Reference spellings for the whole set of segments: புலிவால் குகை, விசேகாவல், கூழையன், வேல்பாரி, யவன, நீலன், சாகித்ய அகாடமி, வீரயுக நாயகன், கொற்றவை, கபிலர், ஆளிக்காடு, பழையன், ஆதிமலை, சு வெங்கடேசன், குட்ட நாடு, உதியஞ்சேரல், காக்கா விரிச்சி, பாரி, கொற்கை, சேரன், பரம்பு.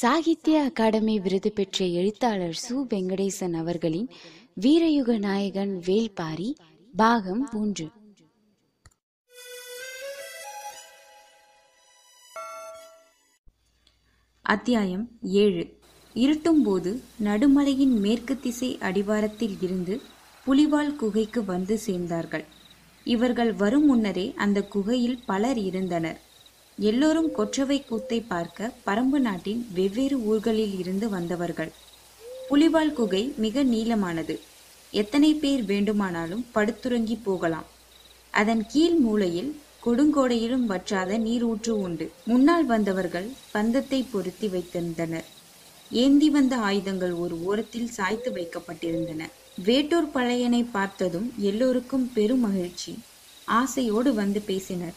சாகித்ய அகாடமி விருது பெற்ற எழுத்தாளர் சு வெங்கடேசன் அவர்களின் வீரயுக நாயகன் வேல்பாரி பாகம் 3. அத்தியாயம் 7. இருட்டும் போது நடுமலையின் மேற்கு திசை அடிவாரத்தில் இருந்து புலிவால் குகைக்கு வந்து சேர்ந்தார்கள். இவர்கள் வரும் முன்னரே அந்த குகையில் பலர் இருந்தனர். எல்லோரும் கொற்றவை கூத்தை பார்க்க பரம்பு நாட்டின் வெவ்வேறு ஊர்களில் இருந்து வந்தவர்கள். புலிவால் குகை மிக நீளமானது. எத்தனை பேர் வேண்டுமானாலும் படுத்துறங்கி போகலாம். அதன் கீழ் மூலையில் கொடுங்கோடையிலும் வற்றாத நீரூற்று உண்டு. முன்னால் வந்தவர்கள் பந்தத்தை பொருத்தி வைத்திருந்தனர். ஏந்தி வந்த ஆயுதங்கள் ஒரு ஓரத்தில் சாய்த்து வைக்கப்பட்டிருந்தன. வேட்டூர் பழையனை பார்த்ததும் எல்லோருக்கும் பெரும் மகிழ்ச்சி. ஆசையோடு வந்து பேசினர்.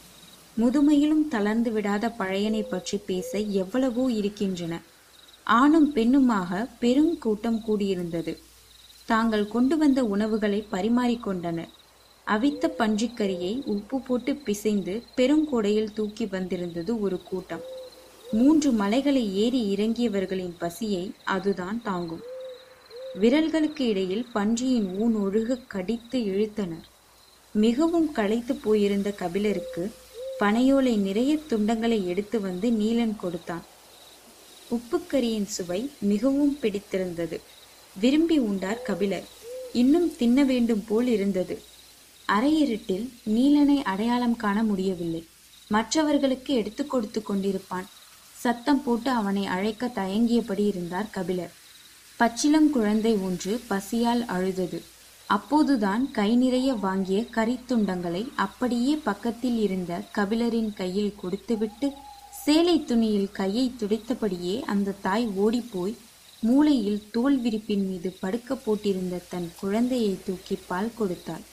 முதுமையிலும் தளர்ந்து விடாத பழையனை பற்றி பேச எவ்வளவோ இருக்கின்றன. ஆணும் பெண்ணுமாக பெரும் கூட்டம் கூடியிருந்தது. தாங்கள் கொண்டு வந்த உணவுகளை பரிமாறிக்கொண்டனர். அவித்த பன்றிக்கறியை உப்பு போட்டு பிசைந்து பெருங்கூடையில் தூக்கி வந்திருந்தது ஒரு கூட்டம். 3 மலைகளை ஏறி இறங்கியவர்களின் பசியை அதுதான் தாங்கும். விரல்களுக்கு இடையில் பன்றியின் ஊன் ஒழுக கடித்து இழுத்தனர். மிகவும் களைத்து போயிருந்த கபிலருக்கு பனையோலை நிறைய துண்டங்களை எடுத்து வந்து நீலன் கொடுத்தான். உப்புக்கரியின் சுவை மிகவும் பிடித்திருந்தது. விரும்பி உண்டார் கபிலர். இன்னும் தின்ன வேண்டும் போல் இருந்தது. அரையிருட்டில் நீலனை அடையாளம் காண முடியவில்லை. மற்றவர்களுக்கு எடுத்து கொடுத்து கொண்டிருப்பான். சத்தம் போட்டு அவனை அழைக்க தயங்கியபடி இருந்தார் கபிலர். பச்சிளம் குழந்தை ஒன்று பசியால் அழுதது. அப்போதுதான் கை நிறைய வாங்கிய கரித்துண்டங்களை அப்படியே பக்கத்தில் இருந்த கபிலரின் கையில் கொடுத்துவிட்டு சேலை துணியில் கையை துடைத்தபடியே அந்த தாய் ஓடிப்போய் மூளையில் தோல் விரிப்பின் மீது படுக்க போட்டிருந்த தன் குழந்தையை தூக்கி பால் கொடுத்தாள்.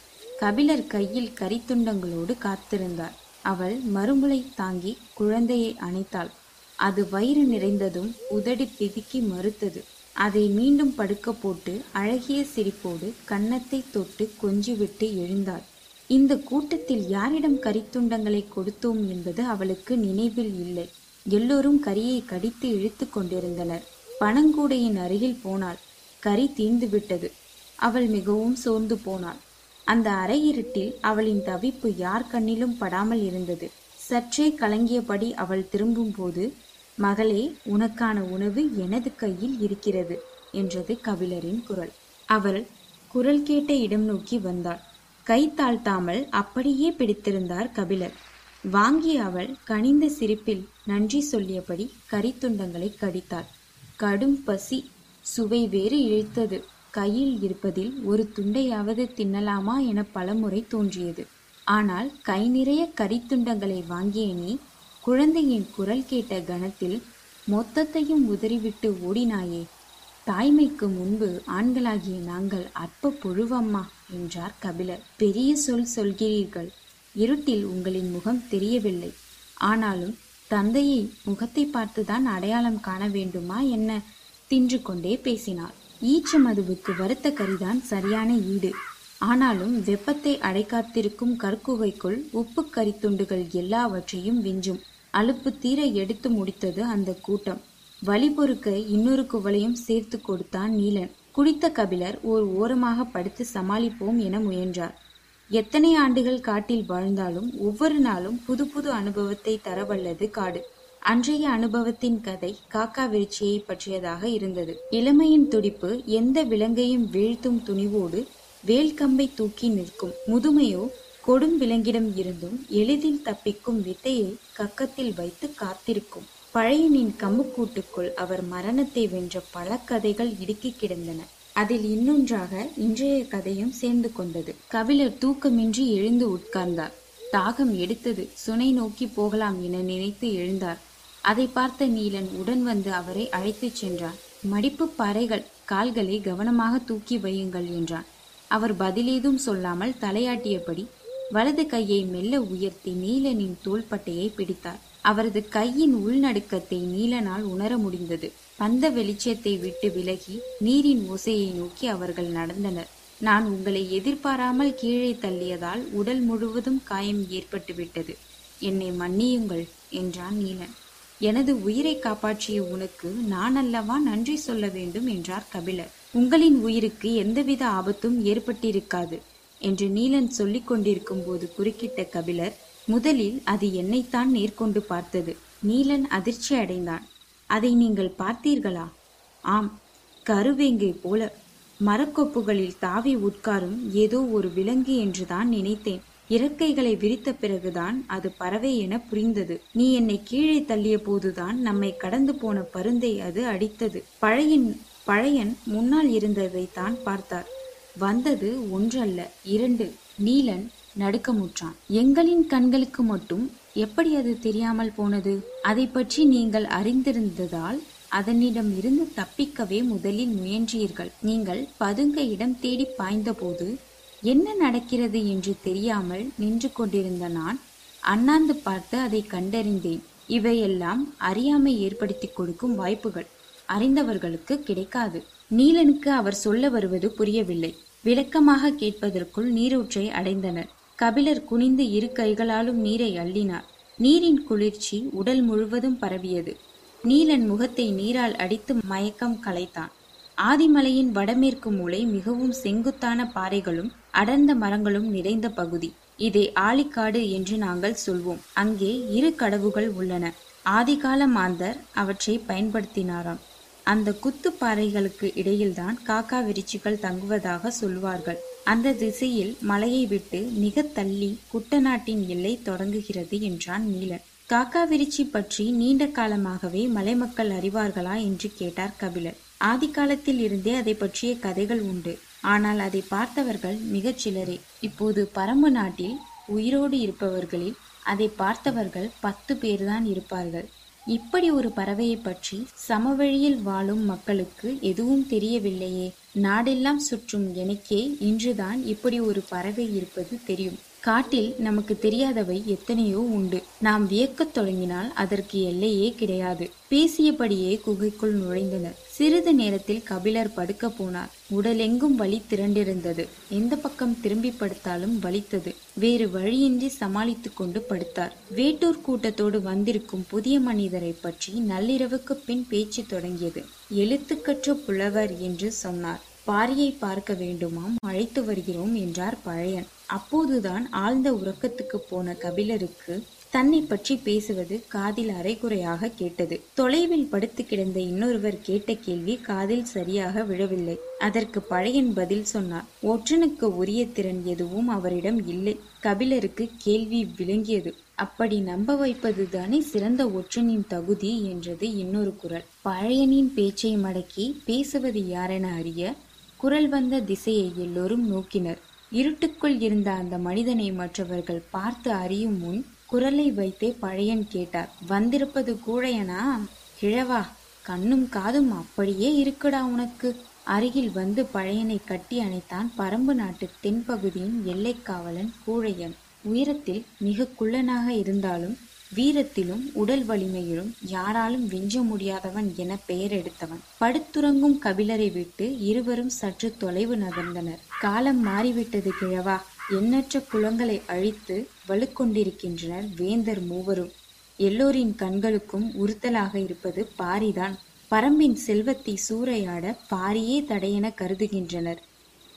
கபிலர் கையில் கரித்துண்டங்களோடு காத்திருந்தார். அவள் மறுமுளை தாங்கி குழந்தையை அணைத்தாள். அது வயிறு நிறைந்ததும் உதடி பிதுக்கி மறுத்தது. அதை மீண்டும் படுக்க போட்டு அழகிய சிரிப்போடு கன்னத்தை தொட்டு கொஞ்சிவிட்டு எழுந்தாள். இந்த கூட்டத்தில் யாரிடம் கரித்துண்டங்களை கொடுத்தோம் என்பது அவளுக்கு நினைவில் இல்லை. எல்லோரும் கரியை கடித்து இழுத்து கொண்டிருந்தனர். பனங்கூடையின் அருகில் போனாள். கரி தீர்ந்துவிட்டது. அவள் மிகவும் சோர்ந்து போனாள். அந்த அரையிருட்டில் அவளின் தவிப்பு யார் கண்ணிலும் படாமல் இருந்தது. சற்றே கலங்கியபடி அவள் திரும்பும் போது, மகளே, உனக்கான உணவு எனது கையில் இருக்கிறது என்றது கபிலரின் குரல். அவள் குரல் கேட்ட இடம் நோக்கி வந்தாள். கை தாழ்த்தாமல் அப்படியே பிடித்திருந்தார் கபிலர். வாங்கிய அவள் கனிந்த சிரிப்பில் நன்றி சொல்லியபடி கரித்துண்டங்களை கடித்தாள். கடும் பசி, சுவை வேறு இழுத்தது. கையில் இருப்பதில் ஒரு துண்டையாவது தின்னலாமா என பலமுறை தோன்றியது. ஆனால் கை நிறைய கரித்துண்டங்களை வாங்கிய நீ குழந்தையின் குரல் கேட்ட கணத்தில் மொத்தத்தையும் உதறிவிட்டு ஓடினாயே. தாய்மைக்கு முன்பு ஆண்களாகிய நாங்கள் அற்ப பொழுவம்மா என்றார் கபிலர். பெரிய சொல் சொல்கிறீர்கள். இருட்டில் உங்களின் முகம் தெரியவில்லை. ஆனாலும் தந்தையை முகத்தை பார்த்துதான் அடையாளம் காண வேண்டுமா என்ன? தின்று கொண்டே பேசினார். ஈச்ச மதுவுக்கு வறுத்த கரிதான் சரியான ஈடு. ஆனாலும் வெப்பத்தை அடைக்காத்திருக்கும் கற்குகைக்குள் உப்பு கரித்துண்டுகள் எல்லாவற்றையும் விஞ்சும். அலுப்பு தீர எடுத்து முடித்தது அந்த கூட்டம். வலி பொறுக்க இன்னொரு குவளையும் சேர்த்து கொடுத்தான் நீலன். குடித்த கபிலர் ஓர் ஓரமாக படுத்து சமாளிப்போம் என முயன்றார். எத்தனை ஆண்டுகள் காட்டில் வாழ்ந்தாலும் ஒவ்வொரு நாளும் புது புது அனுபவத்தை தரவல்லது காடு. அன்றைய அனுபவத்தின் கதை காக்கா விரிச்சியை பற்றியதாக இருந்தது. இளமையின் துடிப்பு எந்த விலங்கையும் வீழ்த்தும் துணிவோடு வேல்கம்பை தூக்கி நிற்கும். முதுமையோ கொடும் விலங்கிடம் இருந்தும் எளிதில் தப்பிக்கும் வித்தையை கக்கத்தில் வைத்து காத்திருக்கும். பழையனின் கம்புக்கூட்டுக்குள் அவர் மரணத்தை வென்ற பல கதைகள் இடுக்கி கிடந்தன. அதில் இன்னொன்றாக இன்றைய கதையும் சேர்ந்து கொண்டது. கபிலர் தூக்கமின்றி எழுந்து உட்கார்ந்தார். தாகம் எடுத்தது. சுனை நோக்கி போகலாம் என நினைத்து எழுந்தார். அதை பார்த்த நீலன் உடன் வந்து அவரை அழைத்துச் சென்றான். மடிப்பு பாறைகள், கால்களை கவனமாக தூக்கி வையுங்கள் என்றான். அவர் பதிலேதும் சொல்லாமல் தலையாட்டியபடி வலது கையை மெல்ல உயர்த்தி நீலனின் தோள்பட்டையை பிடித்தார். அவரது கையின் உள்நடுக்கத்தை நீலனால் உணர முடிந்தது. பந்த வெளிச்சத்தை விட்டு விலகி நீரின் ஓசையை நோக்கி அவர்கள் நடந்தனர். நான் உங்களை எதிர்பாராமல் கீழே தள்ளியதால் உடல் முழுவதும் காயம் ஏற்பட்டுவிட்டது. என்னை மன்னியுங்கள் என்றான் நீலன். எனது உயிரை காப்பாற்றிய உனக்கு நான் அல்லவா நன்றி சொல்ல வேண்டும் என்றார் கபிலர். உங்களின் உயிருக்கு எந்தவித ஆபத்தும் ஏற்பட்டிருக்காது என்று நீலன் சொல்லிக் கொண்டிருக்கும் போது குறுக்கிட்ட கபிலர், முதலில் அது என்னைத்தான் நேர்கொண்டு பார்த்தது. நீலன் அதிர்ச்சி அடைந்தான். அதை நீங்கள் பார்த்தீர்களா? ஆம், கருவேங்கை போல மரக்கொப்புகளில் தாவி உட்காரும் ஏதோ ஒரு விலங்கு என்றுதான் நினைத்தேன். இறக்கைகளை விரித்த பிறகுதான் அது பறவை என புரிந்தது. நீ என்னை கீழே தள்ளிய போதுதான் நம்மை கடந்து போன பருந்தை அது அடித்தது. பழையன் முன்னால் இருந்ததைத்தான் பார்த்தார். வந்தது ஒன்றல்ல, இரண்டு. நீலன் நடுக்கமுற்றான். எங்களின் கண்களுக்கு மட்டும் எப்படி அது தெரியாமல் போனது? அதை பற்றி நீங்கள் அறிந்திருந்ததால் அதனிடம் இருந்து தப்பிக்கவே முதலில் முயன்றீர்கள். நீங்கள் பதுங்க இடம் தேடி பாய்ந்தபோது என்ன நடக்கிறது என்று தெரியாமல் நின்று கொண்டிருந்த நான் அண்ணாந்து பார்த்து அதை கண்டறிந்தேன். இவையெல்லாம் அறியாமை ஏற்படுத்தி கொடுக்கும் வாய்ப்புகள் அறிந்தவர்களுக்கு கிடைக்காது. நீலனுக்கு அவர் சொல்ல வருவது புரியவில்லை. விளக்கமாக கேட்பதற்குள் நீரூற்றை அடைந்தனர். கபிலர் குனிந்து இரு கைகளாலும் நீரை அள்ளினார். நீரின் குளிர்ச்சி உடல் முழுவதும் பரவியது. நீலன் முகத்தை நீரால் அடித்து மயக்கம் கலைத்தான். ஆதிமலையின் வடமேற்கு மூலை மிகவும் செங்குத்தான பாறைகளும் அடர்ந்த மரங்களும் நிறைந்த பகுதி. இதை ஆளிக்காடு என்று நாங்கள் சொல்வோம். அங்கே இரு கடவுகள் உள்ளன. ஆதிகால மாந்தர் அவற்றை பயன்படுத்தினாராம். அந்த குத்து பாறைகளுக்கு இடையில்தான் காக்கா விரிச்சிகள் தங்குவதாக சொல்வார்கள். அந்த திசையில் மலையை விட்டு மிக தள்ளி குட்ட நாட்டின் எல்லை தொடங்குகிறது என்றான் நீலன். காக்கா விரிச்சி பற்றி நீண்ட காலமாகவே மலைமக்கள் அறிவார்களா என்று கேட்டார் கபிலர். ஆதிகாலத்தில் இருந்தே அதை பற்றிய கதைகள் உண்டு. ஆனால் அதை பார்த்தவர்கள் மிகச் சிலரே. இப்போது பரம்பு நாட்டில் உயிரோடு இருப்பவர்களில் அதை பார்த்தவர்கள் 10 பேர்தான் இருப்பார்கள். இப்படி ஒரு பறவையை பற்றி சமவெளியில் வாழும் மக்களுக்கு எதுவும் தெரியவில்லையே. நாடெல்லாம் சுற்றும் எனக்கே இன்றுதான் இப்படி ஒரு பறவை இருப்பது தெரியும். காட்டில் நமக்கு தெரியாதவை எத்தனையோ உண்டு. நாம் வியக்கத் தொடங்கினால் அதற்கு எல்லையே கிடையாது. பேசியபடியே குகைக்குள் நுழைந்தனர். சிறிது நேரத்தில் கபிலர் படுக்க போனார். உடலெங்கும் வலி திரண்டிருந்தது. எந்த பக்கம் திரும்பி படுத்தாலும் வலித்தது. வேறு வழியின்றி சமாளித்து கொண்டு படுத்தார். வேட்டூர் கூட்டத்தோடு வந்திருக்கும் புதிய மனிதரை பற்றி நள்ளிரவுக்கு பின் பேச்சு தொடங்கியது. எழுத்துக்கற்ற புலவர் என்று சொன்னார். பாரியை பார்க்க வேண்டுமாம், அழைத்து வருகிறோம் என்றார் பழையன். அப்போதுதான் ஆழ்ந்த உறக்கத்துக்கு போன கபிலருக்கு தன்னை பற்றி பேசுவது காதில் அரைகுறையாக கேட்டது. தொலைவில் படுத்து கிடந்த இன்னொருவர் கேட்ட கேள்வி காதில் சரியாக விழவில்லை. அதற்கு பழையன் பதில் சொன்னார். ஒற்றனுக்கு உரிய திறன் எதுவும் அவரிடம் இல்லை. கபிலருக்கு கேள்வி விளங்கியது. அப்படி நம்ப வைப்பதுதானே சிறந்த ஒற்றனின் தகுதி என்றது இன்னொரு குரல். பழையனின் பேச்சை மடக்கி பேசுவது யாரென அறிய குரல் வந்த திசையை எல்லோரும் நோக்கினர். இருட்டுக்குள் இருந்த அந்த மனிதனை மற்றவர்கள் பார்த்து அறியும் முன் குரலை வைத்தே பழையன் கேட்டார், வந்திருப்பது கூழையனா? கிழவா, கண்ணும் காதும் அப்படியே இருக்குடா உனக்கு. அருகில் வந்து பழையனை கட்டி அணைத்தான் பரம்பு நாட்டு தென்பகுதியின் எல்லைக்காவலன் கூழையன். உயரத்தில் மிக குள்ளனாக இருந்தாலும் வீரத்திலும் உடல் வலிமையிலும் யாராலும் வெஞ்ச முடியாதவன் என பெயர் எடுத்தவன். படுத்துறங்கும் கபிலரை விட்டு இருவரும் சற்று தொலைவு நகர்ந்தனர். காலம் மாறிவிட்டது கிழவா. எண்ணற்ற குளங்களை அழித்து வலுக்கொண்டிருக்கின்றனர் வேந்தர் மூவரும். எல்லோரின் கண்களுக்கும் உறுத்தலாக இருப்பது பாரிதான். பரம்பின் செல்வத்தை சூறையாட பாரியே தடையென கருதுகின்றனர்.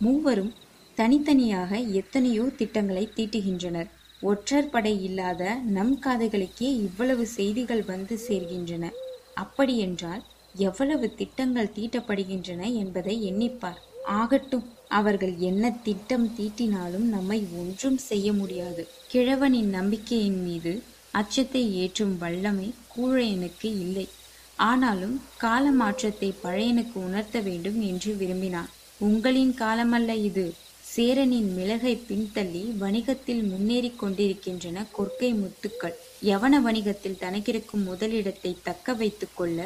மூவரும் தனித்தனியாக எத்தனையோ திட்டங்களை தீட்டுகின்றனர். ஒற்றர் படை இல்லாத நம் காதுகளுக்கே இவ்வளவு செய்திகள் வந்து சேர்கின்றன. அப்படியென்றால் எவ்வளவு திட்டங்கள் தீட்டப்படுகின்றன என்பதை எண்ணிப்பார். ஆகட்டும், அவர்கள் என்ன திட்டம் தீட்டினாலும் நம்மை ஒன்றும் செய்ய முடியாது. கிழவனின் நம்பிக்கையின் மீது அச்சத்தை ஏற்றும் வல்லமை கூழையனுக்கு இல்லை. ஆனாலும் காலமாற்றத்தை பழையனுக்கு உணர்த்த வேண்டும் என்று விரும்பினான். உங்களின் காலமல்ல இது. சேரனின் மிளகை பின்தள்ளி வணிகத்தில் முன்னேறி கொண்டிருக்கின்றன கொற்கை முத்துக்கள். யவன வணிகத்தில் தனக்கிருக்கும் முதலிடத்தை தக்க வைத்து கொள்ள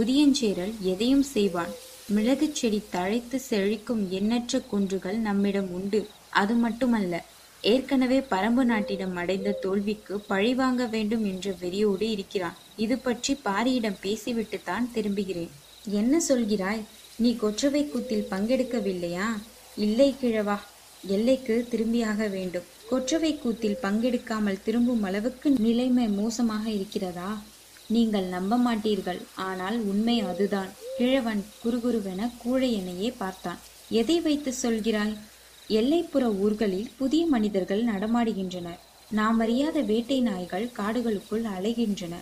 உதியஞ்சேரல் எதையும் செய்வான். மிளகு செடி தழைத்து செழிக்கும் எண்ணற்ற குன்றுகள் நம்மிடம் உண்டு. அது மட்டுமல்ல, ஏற்கனவே பரம்பு நாட்டிடம் அடைந்த தோல்விக்கு பழிவாங்க வேண்டும் என்ற வெறியோடு இருக்கிறான். இது பற்றி பாரியிடம் பேசிவிட்டுத்தான் திரும்புகிறேன். என்ன சொல்கிறாய்? நீ கொற்றவை கூத்தில் பங்கெடுக்கவில்லையா? இல்லை கிழவா, எல்லைக்கு திரும்பியாக வேண்டும். கொற்றவை கூத்தில் பங்கெடுக்காமல் திரும்பும் அளவுக்கு நிலைமை மோசமாக இருக்கிறதா? நீங்கள் நம்ப மாட்டீர்கள், ஆனால் உண்மை அதுதான். கிழவன் குறுகுருவென கூழையனையே பார்த்தான். எதை வைத்து சொல்கிறாய்? எல்லைப்புற ஊர்களில் புதிய மனிதர்கள் நடமாடுகின்றனர். நாம் அறியாத வேட்டை நாய்கள் காடுகளுக்குள் அலைகின்றன.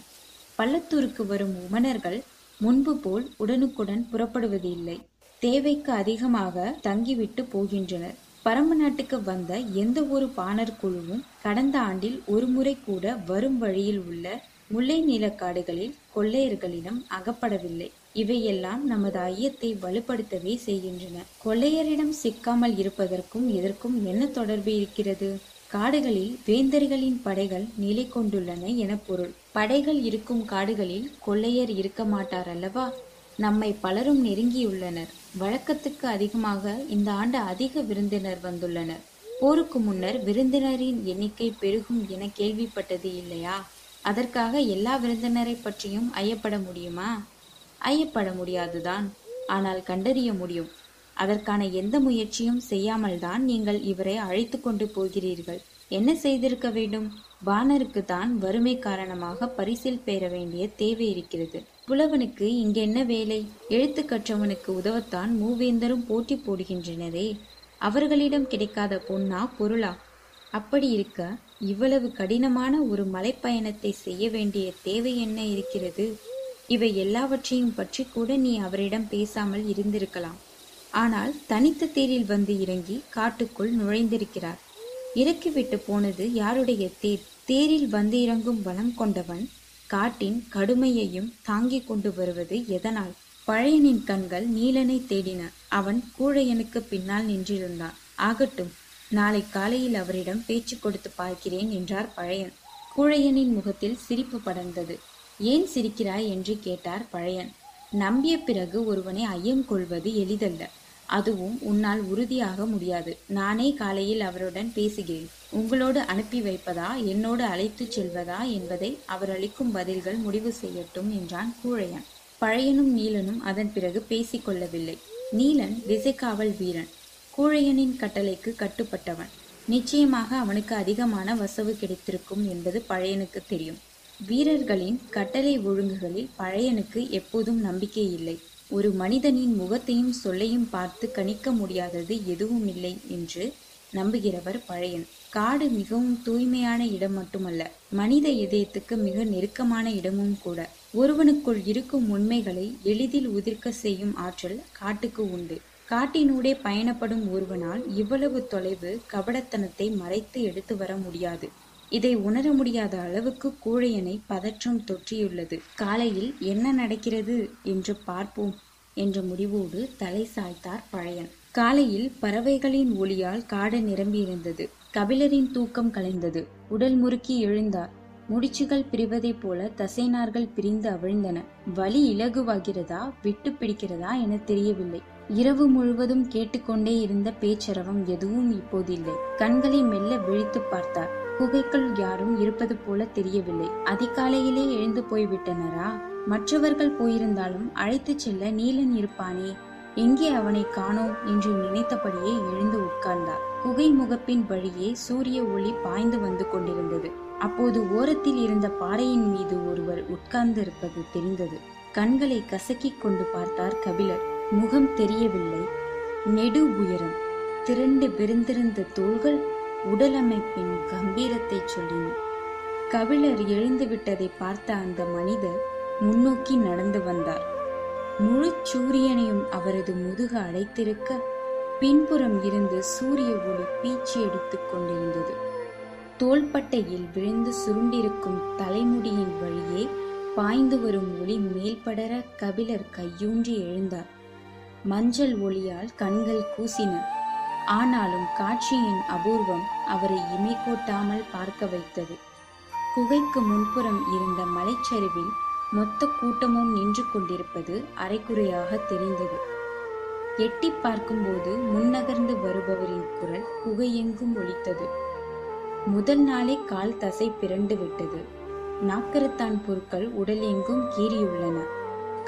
பள்ளத்தூருக்கு வரும் உமனர்கள் முன்பு போல் உடனுக்குடன் புறப்படுவது இல்லை. தேவைக்கு அதிகமாக தங்கிவிட்டு போகின்றனர். பரம்பு நாட்டுக்கு வந்த எந்த ஒரு பாணர் குழுவும் கடந்த ஆண்டில் ஒரு முறை கூட வரும் வழியில் உள்ள முல்லை நீலக்காடுகளில் கொள்ளையர்களிடம் அகப்படவில்லை. இவையெல்லாம் நமது ஐயத்தை வலுப்படுத்தவே செய்கின்றன. கொள்ளையரிடம் சிக்காமல் இருப்பதற்கும் இதற்கும் என்ன தொடர்பு இருக்கிறது? காடுகளில் வேந்தர்களின் படைகள் நிலை கொண்டுள்ளன என பொருள். படைகள் இருக்கும் காடுகளில் கொள்ளையர் இருக்க மாட்டார் அல்லவா? நம்மை பலரும் நெருங்கியுள்ளனர். வழக்கத்துக்கு அதிகமாக இந்த ஆண்டு அதிக விருந்தினர் வந்துள்ளனர். போருக்கு முன்னர் விருந்தினரின் எண்ணிக்கை பெருகும் என கேள்விப்பட்டது இல்லையா? அதற்காக எல்லா விருந்தினரை பற்றியும் ஐயப்பட முடியுமா? ஐயப்பட முடியாதுதான், ஆனால் கண்டறிய முடியும். அதற்கான எந்த முயற்சியும் செய்யாமல்தான் நீங்கள் இவரை அழைத்து கொண்டு போகிறீர்கள். என்ன செய்திருக்க வேண்டும்? வானருக்கு தான் வறுமை காரணமாக பரிசில் பெற வேண்டிய தேவை இருக்கிறது. புலவனுக்கு இங்கே என்ன வேலை? எழுத்து கற்றவனுக்கு உதவத்தான் மூவேந்தரும் போட்டி போடுகின்றனரே. அவர்களிடம் கிடைக்காத பொன்னா பொருளா? அப்படி இருக்க இவ்வளவு கடினமான ஒரு மலைப்பயணத்தை செய்ய வேண்டிய தேவை என்ன இருக்கிறது? இவை எல்லாவற்றையும் பற்றி கூட நீ அவரிடம் பேசாமல் இருந்திருக்கலாம். ஆனால் தனித்த தேரில் வந்து இறங்கி காட்டுக்குள் நுழைந்திருக்கிறார். இறக்கிவிட்டு போனது யாருடைய தேர்? தேரில் வந்து இறங்கும் பலம் கொண்டவன் காட்டின் கடுமையையும் தாங்கி கொண்டு வருவது எதனால்? பழையனின் கண்கள் நீலனை தேடின. அவன் கூழையனுக்கு பின்னால் நின்றிருந்தான். ஆகட்டும், நாளை காலையில் அவரிடம் பேச்சு கொடுத்து பார்க்கிறேன் என்றார் பழையன். கூழையனின் முகத்தில் சிரிப்பு படர்ந்தது. ஏன் சிரிக்கிறாய் என்று கேட்டார் பழையன். நம்பிய பிறகு ஒருவனை ஐயம் கொள்வது எளிதல்ல. அதுவும் உன்னால் உறுதியாக முடியாது. நானே காலையில் அவருடன் பேசுகிறேன். உங்களோடு அனுப்பி வைப்பதா என்னோடு அழைத்து செல்வதா என்பதை அவர் அளிக்கும் பதில்கள் முடிவு செய்யட்டும் என்றான் கூழையன். பழையனும் நீலனும் அதன் பிறகு பேசிக்கொள்ளவில்லை. நீலன் விசேகாவல் வீரன். கூழையனின் கட்டளைக்கு கட்டுப்பட்டவன். நிச்சயமாக அவனுக்கு அதிகமான வசவு கிடைத்திருக்கும் என்பது பழையனுக்கு தெரியும். வீரர்களின் கட்டளை ஒழுங்குகளில் பழையனுக்கு எப்போதும் நம்பிக்கை இல்லை. ஒரு மனிதனின் முகத்தையும் சொல்லையும் பார்த்து கணிக்க முடியாதது எதுவும் இல்லை என்று நம்புகிறவர் பழையன். காடு மிகவும் தூய்மையான இடம் மட்டுமல்ல, மனித இதயத்துக்கு மிக நெருக்கமான இடமும் கூட. ஒருவனுக்குள் இருக்கும் உண்மைகளை எளிதில் உதிர்க்க செய்யும் ஆற்றல் காட்டுக்கு உண்டு. காட்டினூடே பயணப்படும் ஒருவனால் இவ்வளவு தொலைவு கபடத்தனத்தை மறைத்து எடுத்து வர முடியாது. இதை உணர முடியாத அளவுக்கு கூழையனை பதற்றம் தொற்றியுள்ளது. காலையில் என்ன நடக்கிறது என்று பார்ப்போம் என்ற முடிவோடு தலை சாய்த்தார் பழையன். காலையில் பறவைகளின் ஒளியால் காடு நிரம்பியிருந்தது. கபிலரின் தூக்கம் கலைந்தது. உடல் முறுக்கி எழுந்தார். முடிச்சுகள் பிரிவதைப் போல தசைநார்கள் பிரிந்து அவிழ்ந்தன. வலி இலகுவாகிறதா விட்டு பிடிக்கிறதா என தெரியவில்லை. இரவு முழுவதும் கேட்டுக்கொண்டே இருந்த பேச்சரவம் எதுவும் இப்போதில்லை. கண்களை மெல்ல விழித்து பார்த்தார். குகைக்குள் யாரும் இருப்பது போல தெரியவில்லை. அதிகாலையிலே எழுந்து போய்விட்டனரா? மற்றவர்கள் போயிருந்தாலும் அழைத்து செல்ல நீலன் இருப்பானே, எங்கே அவனை காணோம் என்று நினைத்தபடியே எழுந்து உட்கார்ந்தார். குகை முகப்பின் வழியே சூரிய ஒளி பாய்ந்து வந்து கொண்டிருந்தது. அப்போது ஓரத்தில் இருந்த பாறையின் மீது ஒருவர் உட்கார்ந்து இருப்பது தெரிந்தது. கண்களை கசக்கிக் கொண்டு பார்த்தார் கபிலர். முகம் தெரியவில்லை. நெடு உயரம், திரண்டு விரிந்திருந்த தோள்கள் உடலமைப்பின் கம்பீரத்தை சொல்லின. கபிலர் எழுந்து விட்டதை பார்த்த அந்த மனிதர் முன்னோக்கி நடந்து வந்தார். முழு சூரியனையும் அவரது முதுகு அடைத்திருக்க பின்புறம் இருந்து சூரிய ஒளி பீச்சி அடித்துக் கொண்டிருந்தது. தோள்பட்டையில் விழுந்து சுருண்டிருக்கும் தலைமுடியின் வழியே பாய்ந்து வரும் ஒளி மேல்படர கபிலர் கையூன்றி எழுந்தார். மஞ்சள் ஒளியால் கண்கள் கூசின. ஆனாலும் காட்சியின் அபூர்வம் அவரை இமை கூட்டாமல் பார்க்க வைத்தது. குகைக்கு முன்புறம் இருந்த மலைச்சரிவில் மொத்த கூட்டமும் நின்று கொண்டிருப்பது அரைக்குறையாக தெரிந்தது. எட்டி பார்க்கும்போது முன்னகர்ந்து வருபவரின் குரல் குகையெங்கும் ஒலித்தது. முதல் நாளே கால் தசை பிறண்டு விட்டது. நாக்கரத்தான் பொருட்கள் உடலெங்கும் கீறியுள்ளன.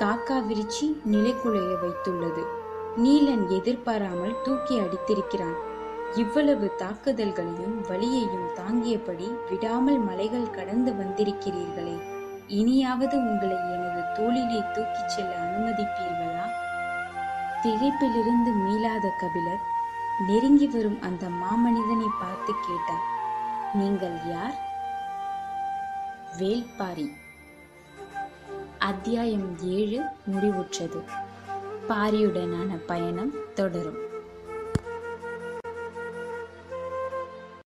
காக்கா விரிச்சி நிலைக்குலைய வைத்துள்ளது. நீலன் எதிர்பாராமல் தூக்கி அடித்திருக்கிறான். இவ்வளவு தாக்குதல்களையும் வலியையும் தாங்கியபடி விடாமல் மலைகள் கடந்து வந்திருக்கிறீர்களே, இனியாவது உங்களை எனது தோளிலே தூக்கிச் செல்ல அனுமதிப்பீர்களா? திகைப்பிலிருந்து மீளாத கபிலர் நெருங்கி வரும் அந்த மாமனிதனை பார்த்து கேட்டார், நீங்கள் யார்? வேல்பாரி. அத்தியாயம் 7 முடிவுற்றது. பாரியுடனான பயணம் தொடரும்.